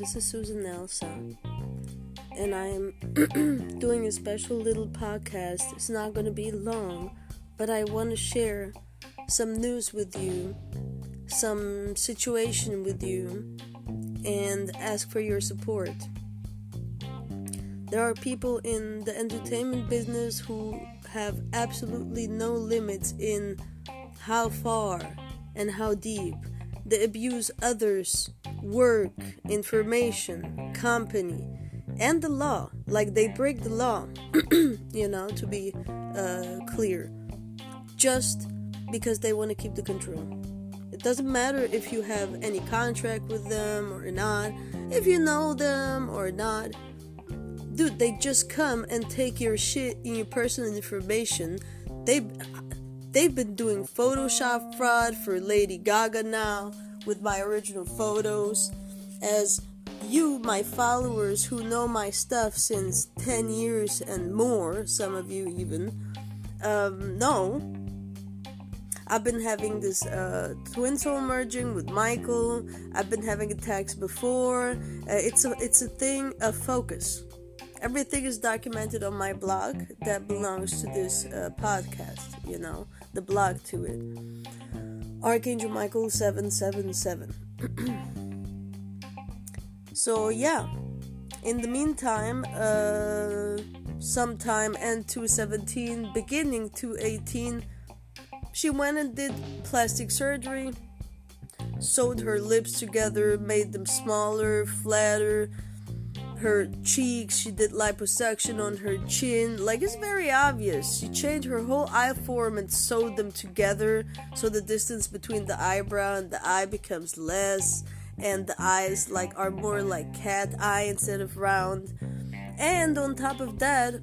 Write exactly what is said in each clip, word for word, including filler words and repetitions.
this is Susan Elsa, and I am doing a special little podcast. It's not going to be long, but I want to share some news with you, some situation with you, and ask for your support. There are people in the entertainment business who have absolutely no limits in how far and how deep they abuse others, work, information, company, and the law. Like, they break the law, you know, to be uh, clear, just because they want to keep the control. It doesn't matter if you have any contract with them or not, if you know them or not. Dude, they just come and take your shit and your personal information. They, they've been doing Photoshop fraud for Lady Gaga now with my original photos. As you, my followers who know my stuff since ten years and more, some of you even, um, know, I've been having this uh, Twitzel merging with Michael. I've been having attacks before. Uh, it's a, it's a thing of focus. Everything is documented on my blog that belongs to this uh, podcast, you know, the blog to it. Archangel Michael seven seven seven. So, yeah. In the meantime, uh, sometime end two seventeen, beginning two eighteen, she went and did plastic surgery, sewed her lips together, made them smaller, flatter, her cheeks, she did liposuction on her chin. Like, it's very obvious. She changed her whole eye form and sewed them together so the distance between the eyebrow and the eye becomes less, and the eyes like are more like cat eye instead of round. And on top of that,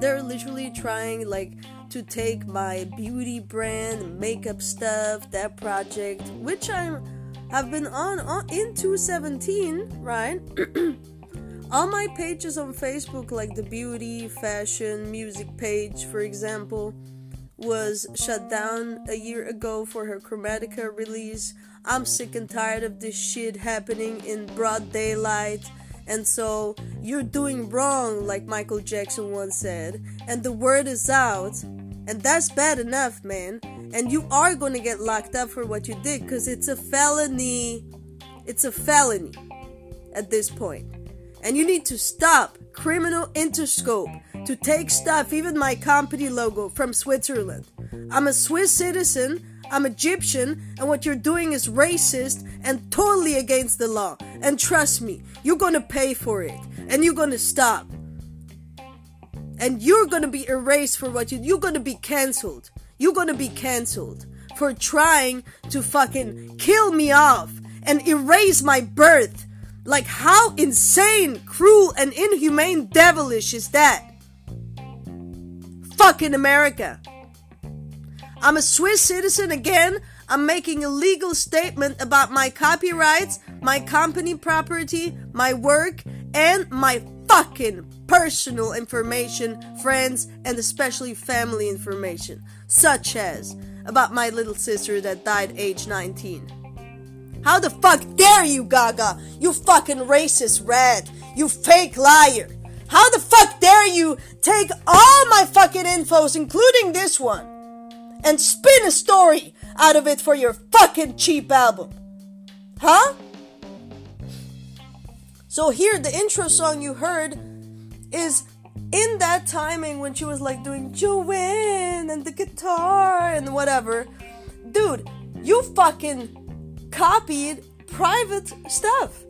they're literally trying like to take my beauty brand, makeup stuff, that project, which I'm I've been on, on in two seventeen, right? All my pages on Facebook, like the beauty, fashion, music page, for example, was shut down a year ago for her Chromatica release. I'm sick and tired of this shit happening in broad daylight. And so, you're doing wrong, like Michael Jackson once said. And the word is out. And that's bad enough, man. And you are going to get locked up for what you did, because it's a felony. It's a felony at this point. And you need to stop criminal Interscope to take stuff, even my company logo, from Switzerland. I'm a Swiss citizen, I'm Egyptian, and what you're doing is racist and totally against the law. And trust me, you're gonna pay for it, and you're gonna stop. And you're gonna be erased for what you, you're gonna be cancelled. You're gonna be cancelled for trying to fucking kill me off and erase my birth. Like, how insane, cruel, and inhumane, devilish is that? Fucking America. I'm a Swiss citizen again. I'm making a legal statement about my copyrights, my company property, my work, and my fucking personal information, friends, and especially family information, such as about my little sister that died age nineteen. How the fuck dare you, Gaga? You fucking racist rat. You fake liar. How the fuck dare you take all my fucking infos, including this one, and spin a story out of it for your fucking cheap album? Huh? So here, the intro song you heard is in that timing when she was like doing Joanne and the guitar and whatever. Dude, you fucking copied private stuff.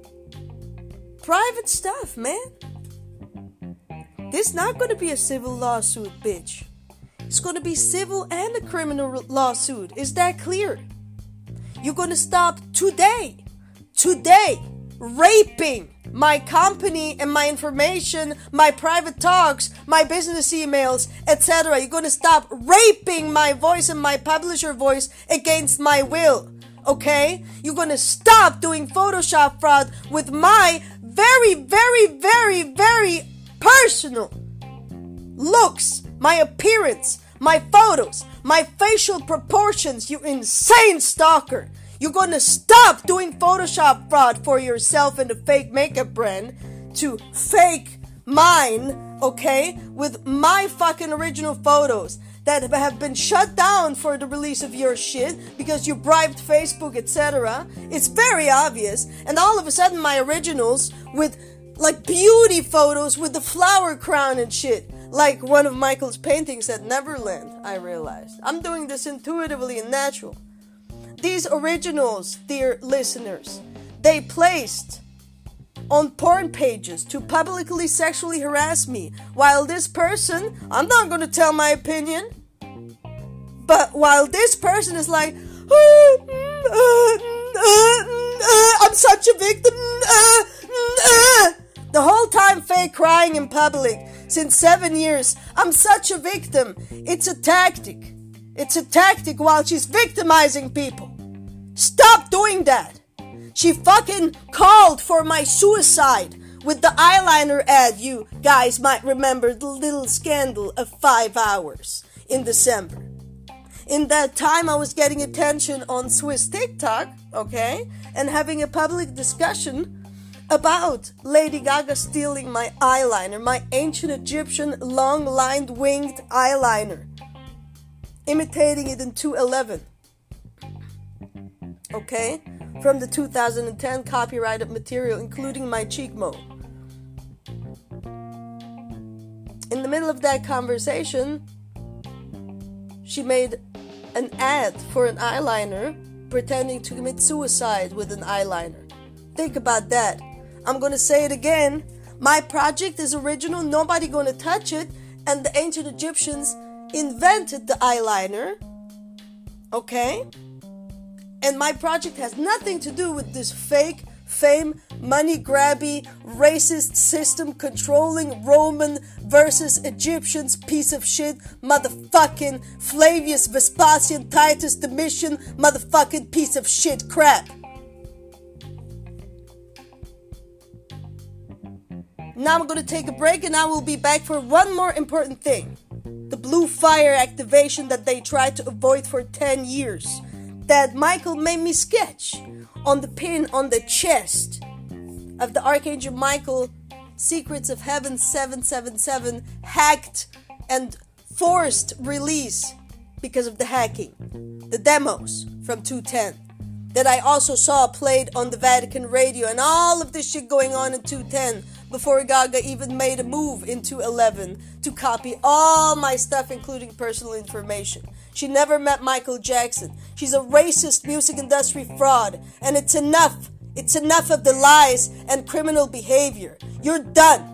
Private stuff, man. This not gonna be a civil lawsuit, bitch. It's gonna be civil and a criminal lawsuit. Is that clear? You're gonna stop today, today, raping my company and my information, my private talks, my business emails, et cetera. You're gonna stop raping my voice and my publisher voice against my will. Okay? You're gonna stop doing Photoshop fraud with my very, very, very, very personal looks, my appearance, my photos, my facial proportions, you insane stalker. You're gonna stop doing Photoshop fraud for yourself and the fake makeup brand to fake mine, okay, with my fucking original photos that have been shut down for the release of your shit because you bribed Facebook, et cetera. It's very obvious. And all of a sudden my originals with like beauty photos with the flower crown and shit, like one of Michael's paintings at Neverland, I realized. I'm doing this intuitively and natural. These originals, dear listeners, they placed on porn pages to publicly sexually harass me. While this person, I'm not going to tell my opinion, but while this person is like, oh, mm, uh, mm, uh, mm, uh, I'm such a victim, mm, uh, mm, uh, the whole time fake crying in public since seven years, I'm such a victim. It's a tactic. It's a tactic while she's victimizing people. Stop doing that. She fucking called for my suicide with the eyeliner ad. You guys might remember the little scandal of five hours in December. In that time, I was getting attention on Swiss TikTok, okay, and having a public discussion about Lady Gaga stealing my eyeliner, my ancient Egyptian long-lined winged eyeliner, imitating it in two eleven, okay, from the two thousand ten copyrighted material, including my cheekbone. In the middle of that conversation, she made an ad for an eyeliner, pretending to commit suicide with an eyeliner. Think about that. I'm gonna say it again. My project is original, nobody gonna touch it, and the ancient Egyptians invented the eyeliner, okay? And my project has nothing to do with this fake, fame, money-grabby, racist, system-controlling Roman versus Egyptians piece of shit motherfucking Flavius Vespasian Titus Domitian motherfucking piece of shit crap. Now I'm going to take a break and I will be back for one more important thing. The blue fire activation that they tried to avoid for ten years. That Michael made me sketch on the pin on the chest of the Archangel Michael Secrets of Heaven seven seven seven hacked and forced release because of the hacking. The demos from two ten that I also saw played on the Vatican radio and all of this shit going on in two ten before Gaga even made a move in two eleven to copy all my stuff including personal information. She never met Michael Jackson. She's a racist music industry fraud. And it's enough. It's enough of the lies and criminal behavior. You're done.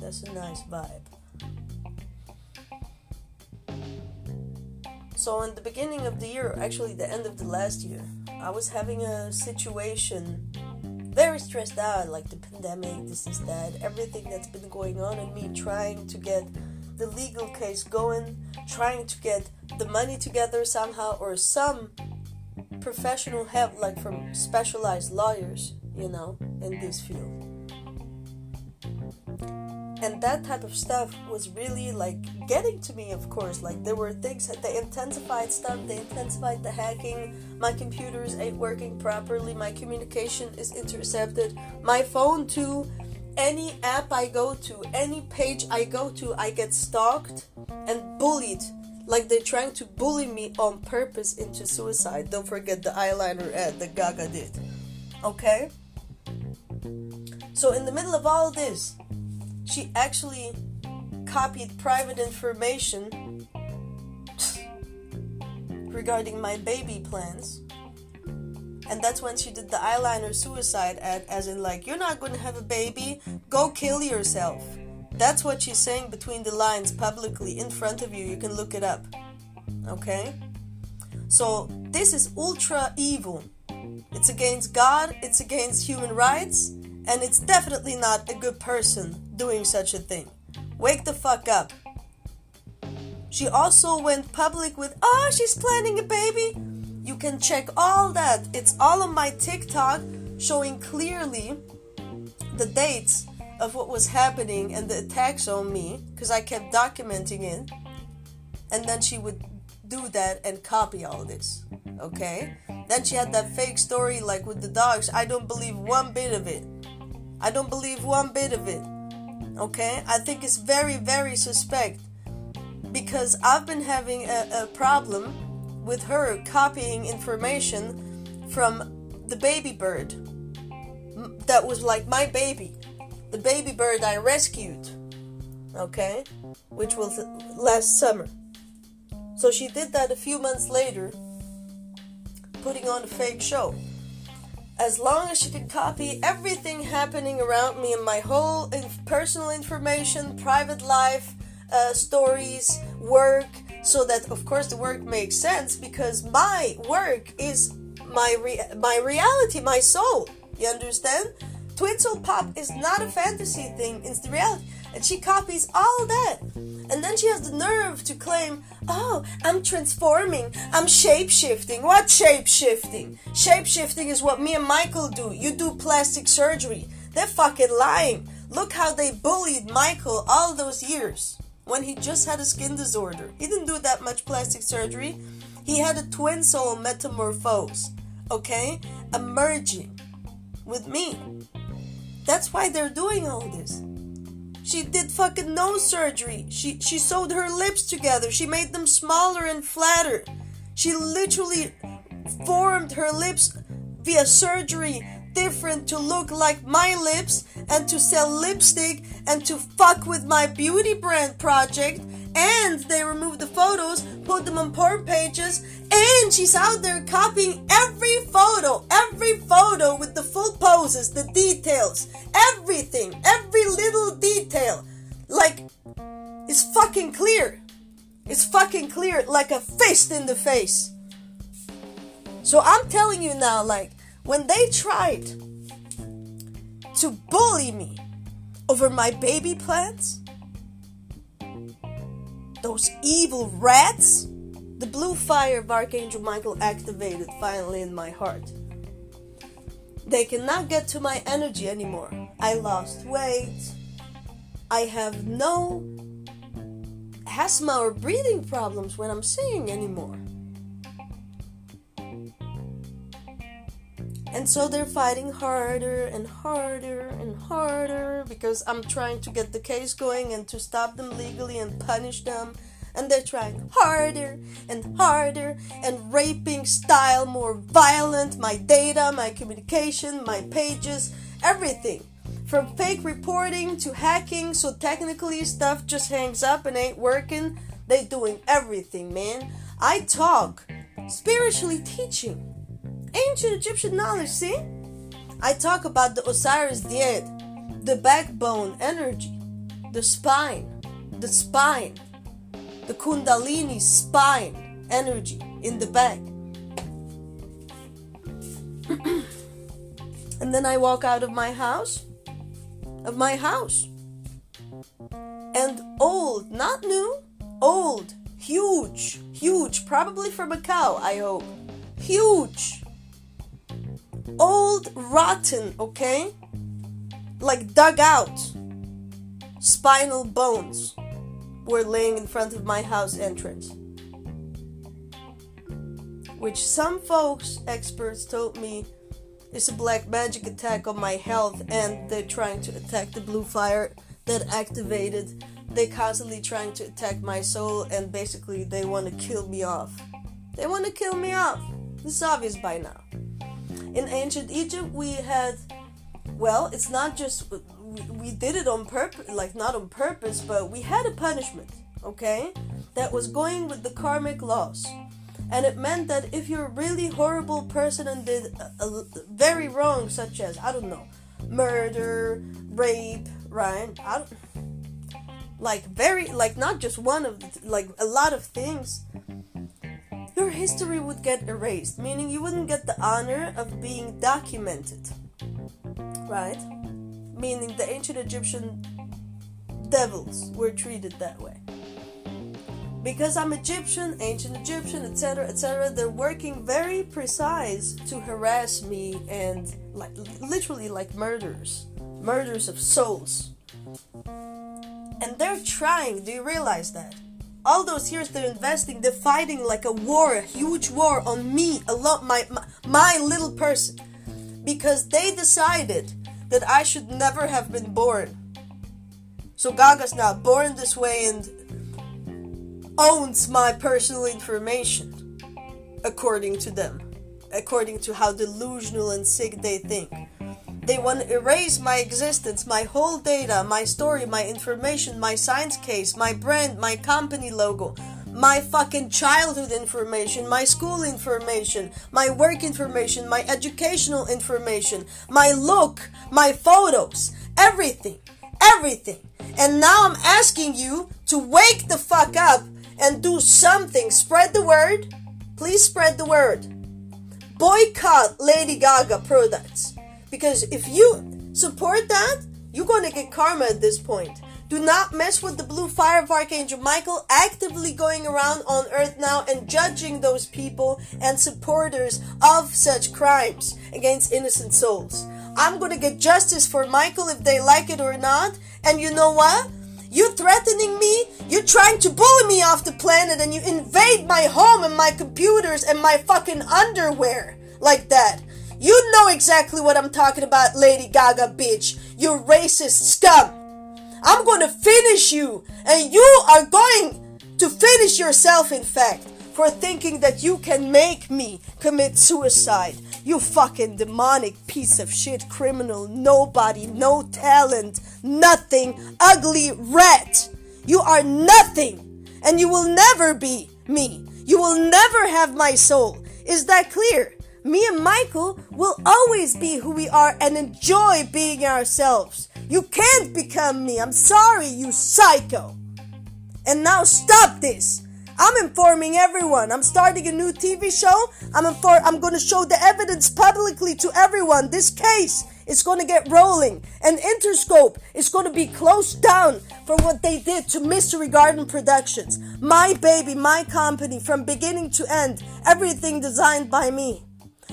That's a nice vibe. So in the beginning of the year, actually the end of the last year, I was having a situation very stressed out, like the pandemic, this is that, everything that's been going on, and me trying to get the legal case going, trying to get the money together somehow, or some professional help, like from specialized lawyers, you know, in this field. And that type of stuff was really, like, getting to me, of course. Like, there were things, they intensified stuff, they intensified the hacking. My computers ain't working properly. My communication is intercepted. My phone, too. Any app I go to, any page I go to, I get stalked and bullied. Like, they're trying to bully me on purpose into suicide. Don't forget the eyeliner ad that Gaga did. Okay? So in the middle of all this, she actually copied private information regarding my baby plans. And that's when she did the eyeliner suicide ad, as in like, you're not going to have a baby, go kill yourself. That's what she's saying between the lines publicly in front of you. You can look it up. Okay? So this is ultra evil. It's against God, it's against human rights, and it's definitely not a good person doing such a thing. Wake the fuck up. She also went public with, oh, she's planning a baby. You can check all that. It's all on my TikTok, showing clearly the dates of what was happening and the attacks on me, because I kept documenting it. And then she would do that and copy all this. Okay? Then she had that fake story like with the dogs. I don't believe one bit of it. I don't believe one bit of it. Okay? I think it's very, very suspect, because I've been having a, a problem with her copying information from the baby bird that was like my baby, the baby bird I rescued, okay, which was last summer. So she did that a few months later, putting on a fake show. As long as she could copy everything happening around me and my whole inf- personal information, private life, uh, stories, work, so that of course the work makes sense, because my work is my rea- my reality, my soul. You understand? Twitzel Pop is not a fantasy thing, it's the reality. And she copies all that. And then she has the nerve to claim, oh, I'm transforming, I'm shape-shifting. What shape-shifting? Shape-shifting is what me and Michael do. You do plastic surgery. They're fucking lying. Look how they bullied Michael all those years, when he just had a skin disorder. He didn't do that much plastic surgery. He had a twin soul metamorphose, okay? A merging with me. That's why they're doing all this. She did fucking nose surgery. She, she sewed her lips together. She made them smaller and flatter. She literally formed her lips via surgery different to look like my lips, and to sell lipstick, and to fuck with my beauty brand project. And they removed the photos, put them on porn pages, and she's out there copying every photo, every photo with the full poses, the details, everything, every little detail. Like, it's fucking clear. It's fucking clear, like a fist in the face. So I'm telling you now, like, when they tried to bully me over my baby plans, those evil rats, the blue fire of Archangel Michael activated finally in my heart. They cannot get to my energy anymore. I lost weight. I have no asthma or breathing problems when I'm singing anymore. And so they're fighting harder and harder and harder, because I'm trying to get the case going and to stop them legally and punish them. And they're trying harder and harder and raping style, more violent, my data, my communication, my pages, everything. From fake reporting to hacking, so technically stuff just hangs up and ain't working. They're doing everything, man. I talk, spiritually teaching ancient Egyptian knowledge, see? I talk about the Osiris Diet, the backbone energy, the spine, the spine, the Kundalini spine energy in the back. And then I walk out of my house, of my house. And old, not new, old, huge, huge, probably from a cow, I hope. Huge. Old, rotten, okay? Like dug out spinal bones were laying in front of my house entrance, which some folks, experts, told me is a black magic attack on my health, and they're trying to attack the blue fire that activated. They're constantly trying to attack my soul, and basically they want to kill me off. They want to kill me off. It's obvious by now. In ancient Egypt, we had Well, it's not just we, we did it on purpose, like not on purpose, but we had a punishment, okay, that was going with the karmic laws. And it meant that if you're a really horrible person and did a, a, very wrong, such as, I don't know, murder, rape, right? I don't, like, very, like, not just one of, the, like, a lot of things. Your history would get erased, meaning you wouldn't get the honor of being documented, right? Meaning the ancient Egyptian devils were treated that way. Because I'm Egyptian, ancient Egyptian, et cetera, et cetera, they're working very precise to harass me and, like, literally like murderers, murderers of souls. And they're trying. Do you realize that? All those years they're investing, they're fighting like a war, a huge war on me, a lot, my, my my little person, because they decided that I should never have been born. So Gaga's not born this way and owns my personal information, according to them, according to how delusional and sick they think. They want to erase my existence, my whole data, my story, my information, my science case, my brand, my company logo, my fucking childhood information, my school information, my work information, my educational information, my look, my photos, everything, everything. And now I'm asking you to wake the fuck up and do something. Spread the word. Please spread the word. Boycott Lady Gaga products. Because if you support that, you're going to get karma at this point. Do not mess with the blue fire of Archangel Michael, actively going around on earth now and judging those people and supporters of such crimes against innocent souls. I'm going to get justice for Michael if they like it or not. And you know what? You're threatening me, you're trying to bully me off the planet, and you invade my home and my computers and my fucking underwear like that. You know exactly what I'm talking about, Lady Gaga, bitch. You racist scum. I'm gonna finish you, and you are going to finish yourself, in fact, for thinking that you can make me commit suicide. You fucking demonic piece of shit, criminal, nobody, no talent, nothing, ugly rat. You are nothing, and you will never be me. You will never have my soul. Is that clear? Me and Michael will always be who we are and enjoy being ourselves. You can't become me. I'm sorry, you psycho. And now stop this. I'm informing everyone. I'm starting a new T V show. I'm infor- I'm going to show the evidence publicly to everyone. This case is going to get rolling. And Interscope is going to be closed down for what they did to Mystery Garden Productions. My baby, my company, from beginning to end. Everything designed by me.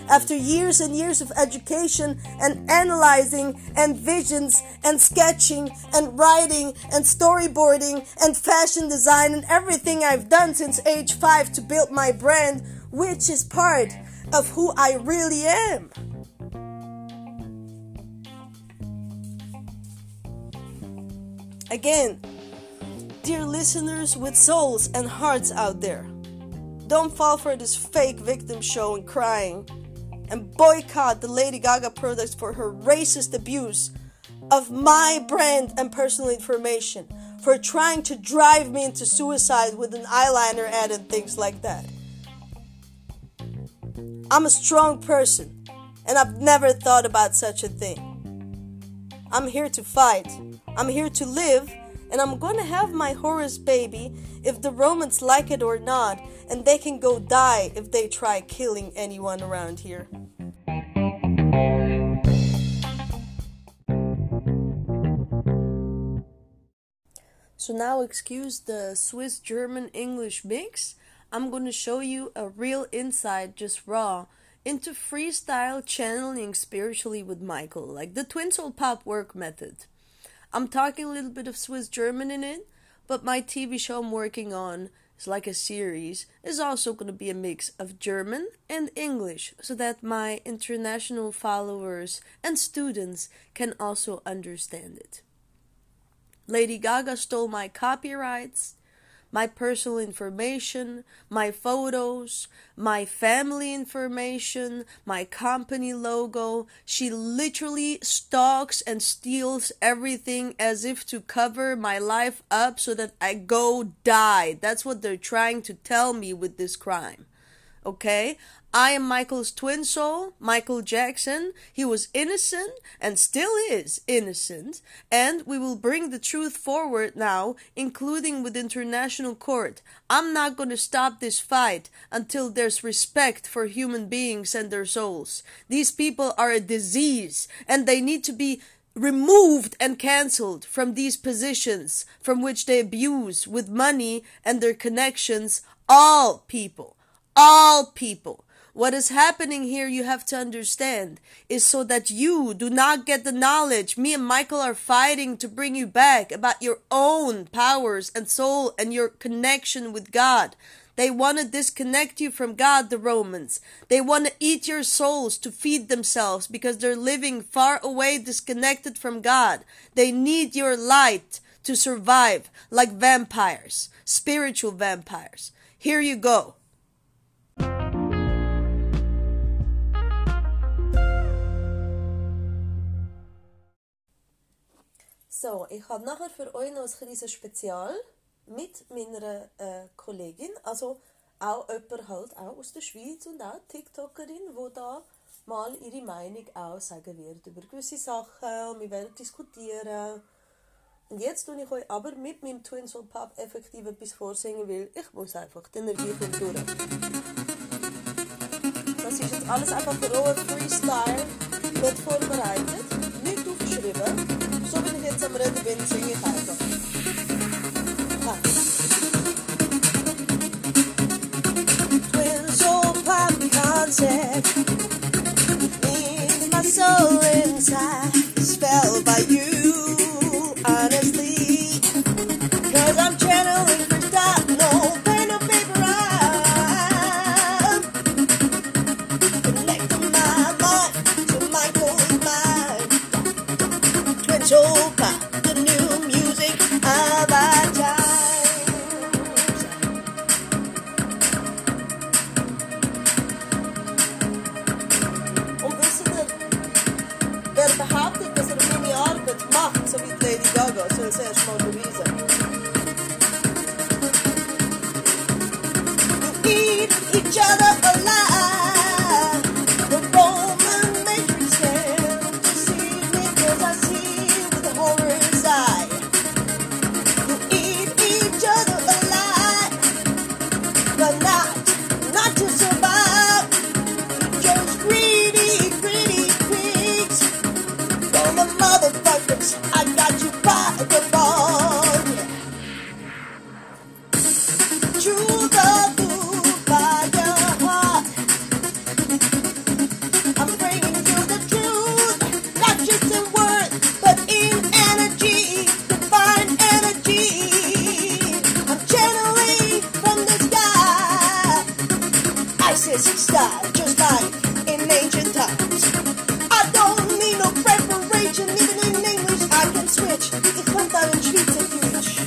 After years and years of education and analyzing and visions and sketching and writing and storyboarding and fashion design and everything I've done since age five to build my brand, which is part of who I really am. Again, dear listeners with souls and hearts out there, don't fall for this fake victim show and crying. And boycott the Lady Gaga products for her racist abuse of my brand and personal information, for trying to drive me into suicide with an eyeliner ad and things like that. I'm a strong person, and I've never thought about such a thing. I'm here to fight. I'm here to live, and I'm gonna have my Horus baby if the Romans like it or not, and they can go die if they try killing anyone around here. So now excuse the Swiss German English mix. I'm gonna show you a real insight, just raw, into freestyle channeling spiritually with Michael, like the Twitzel Pop work method. I'm talking a little bit of Swiss German in it, but my T V show I'm working on, it's like a series, is also going to be a mix of German and English, so that my international followers and students can also understand it. Lady Gaga stole my copyrights. my personal information, my photos, my family information, my company logo. She literally stalks and steals everything as if to cover my life up so that I go die. That's what they're trying to tell me with this crime. Okay? I am Michael's twin soul, Michael Jackson. He was innocent and still is innocent. And we will bring the truth forward now, including with international court. I'm not going to stop this fight until there's respect for human beings and their souls. These people are a disease, and they need to be removed and cancelled from these positions from which they abuse with money and their connections all people. All people. What is happening here, you have to understand, is so that you do not get the knowledge. Me and Michael are fighting to bring you back about your own powers and soul and your connection with God. They want to disconnect you from God, the Romans. They want to eat your souls to feed themselves because they're living far away, disconnected from God. They need your light to survive like vampires, spiritual vampires. Here you go. So, ich habe nachher für euch noch ein kleines Spezial mit meiner äh, Kollegin, also auch jemand halt auch aus der Schweiz und auch TikTokerin, die da mal ihre Meinung auch sagen wird über gewisse Sachen und wir werden diskutieren. Und jetzt tue ich euch aber mit meinem Twinsoul Pop effektiv etwas vorsingen, weil ich muss einfach die Energie kommt durch. Das ist jetzt alles einfach roher Freestyle, nicht vorbereitet, nicht aufgeschrieben. So bin ich jetzt am Reden bin, singe ich einfach. Ha. Twinsoul Pop concept. In my soul inside, spelled by you, honestly. Cause I'm channeling for that, no pen or paper up. Connecting my mind to Michael's mind. Twinsoul Pop, the new music of our times. Und wissen Sie, wer behauptet, dass er meine Arbeit macht, so wie Lady Gaga, soll es erst mal beweisen. We eat each other alive. The Roman matrix stands to see me, cause I see with horror's eye. We eat each other alive, but not, not to survive. Just greedy, greedy pigs. For the motherfuckers, I got you by the ball. True love through by your heart. I'm bringing you the truth, not just in words, but in energy, divine energy. I'm channeling from the sky, Isis star, just like in ancient times. I don't need no preparation, even in English I can switch. Ich kann deinen Schweizerdeutsch.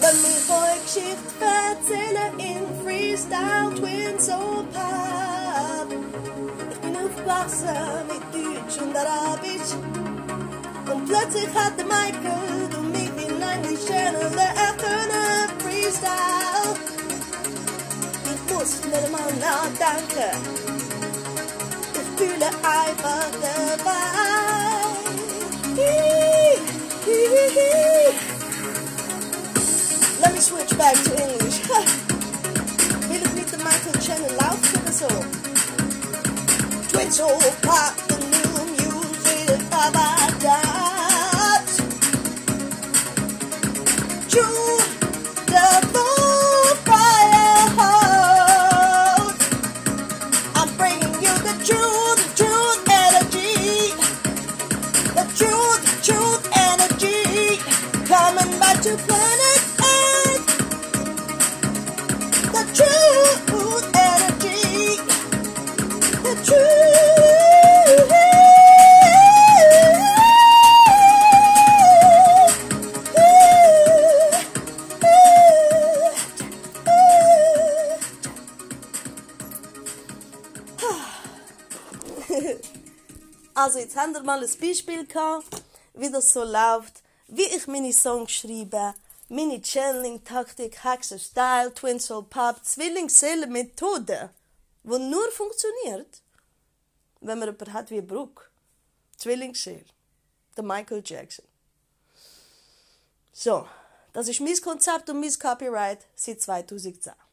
Let me euch Shift erzählen in Freestyle Twinsoul Pop. Ich bin aufgewachsen mit Deutsch und Arabisch. Und plötzlich hatte Michael durch mich in Englisch Channel eröffnet Freestyle. Ich muss nicht mal nachdenken. Ich fühle einfach dabei. Hi, hi, hi, hi. Let me switch back to English. Will it meet the Michael Channel out for the soul? Twitzel Pop, the new music of our times. True, the blue fire heart. I'm bringing you the truth, truth energy. The truth, truth energy. Coming back to planet Earth. The truth energy. The truth Also jetzt haben wir mal ein Beispiel gehabt, wie das so läuft, wie ich meine Songs schreibe, meine Channeling-Taktik, Hexer-Style, Twitzel Pop, Zwillingsseelen-Methode, die nur funktioniert, wenn man jemanden hat wie Brooke. Zwillingsseele, der Michael Jackson. So, das ist mein Konzept und mein Copyright seit zweitausendzehn.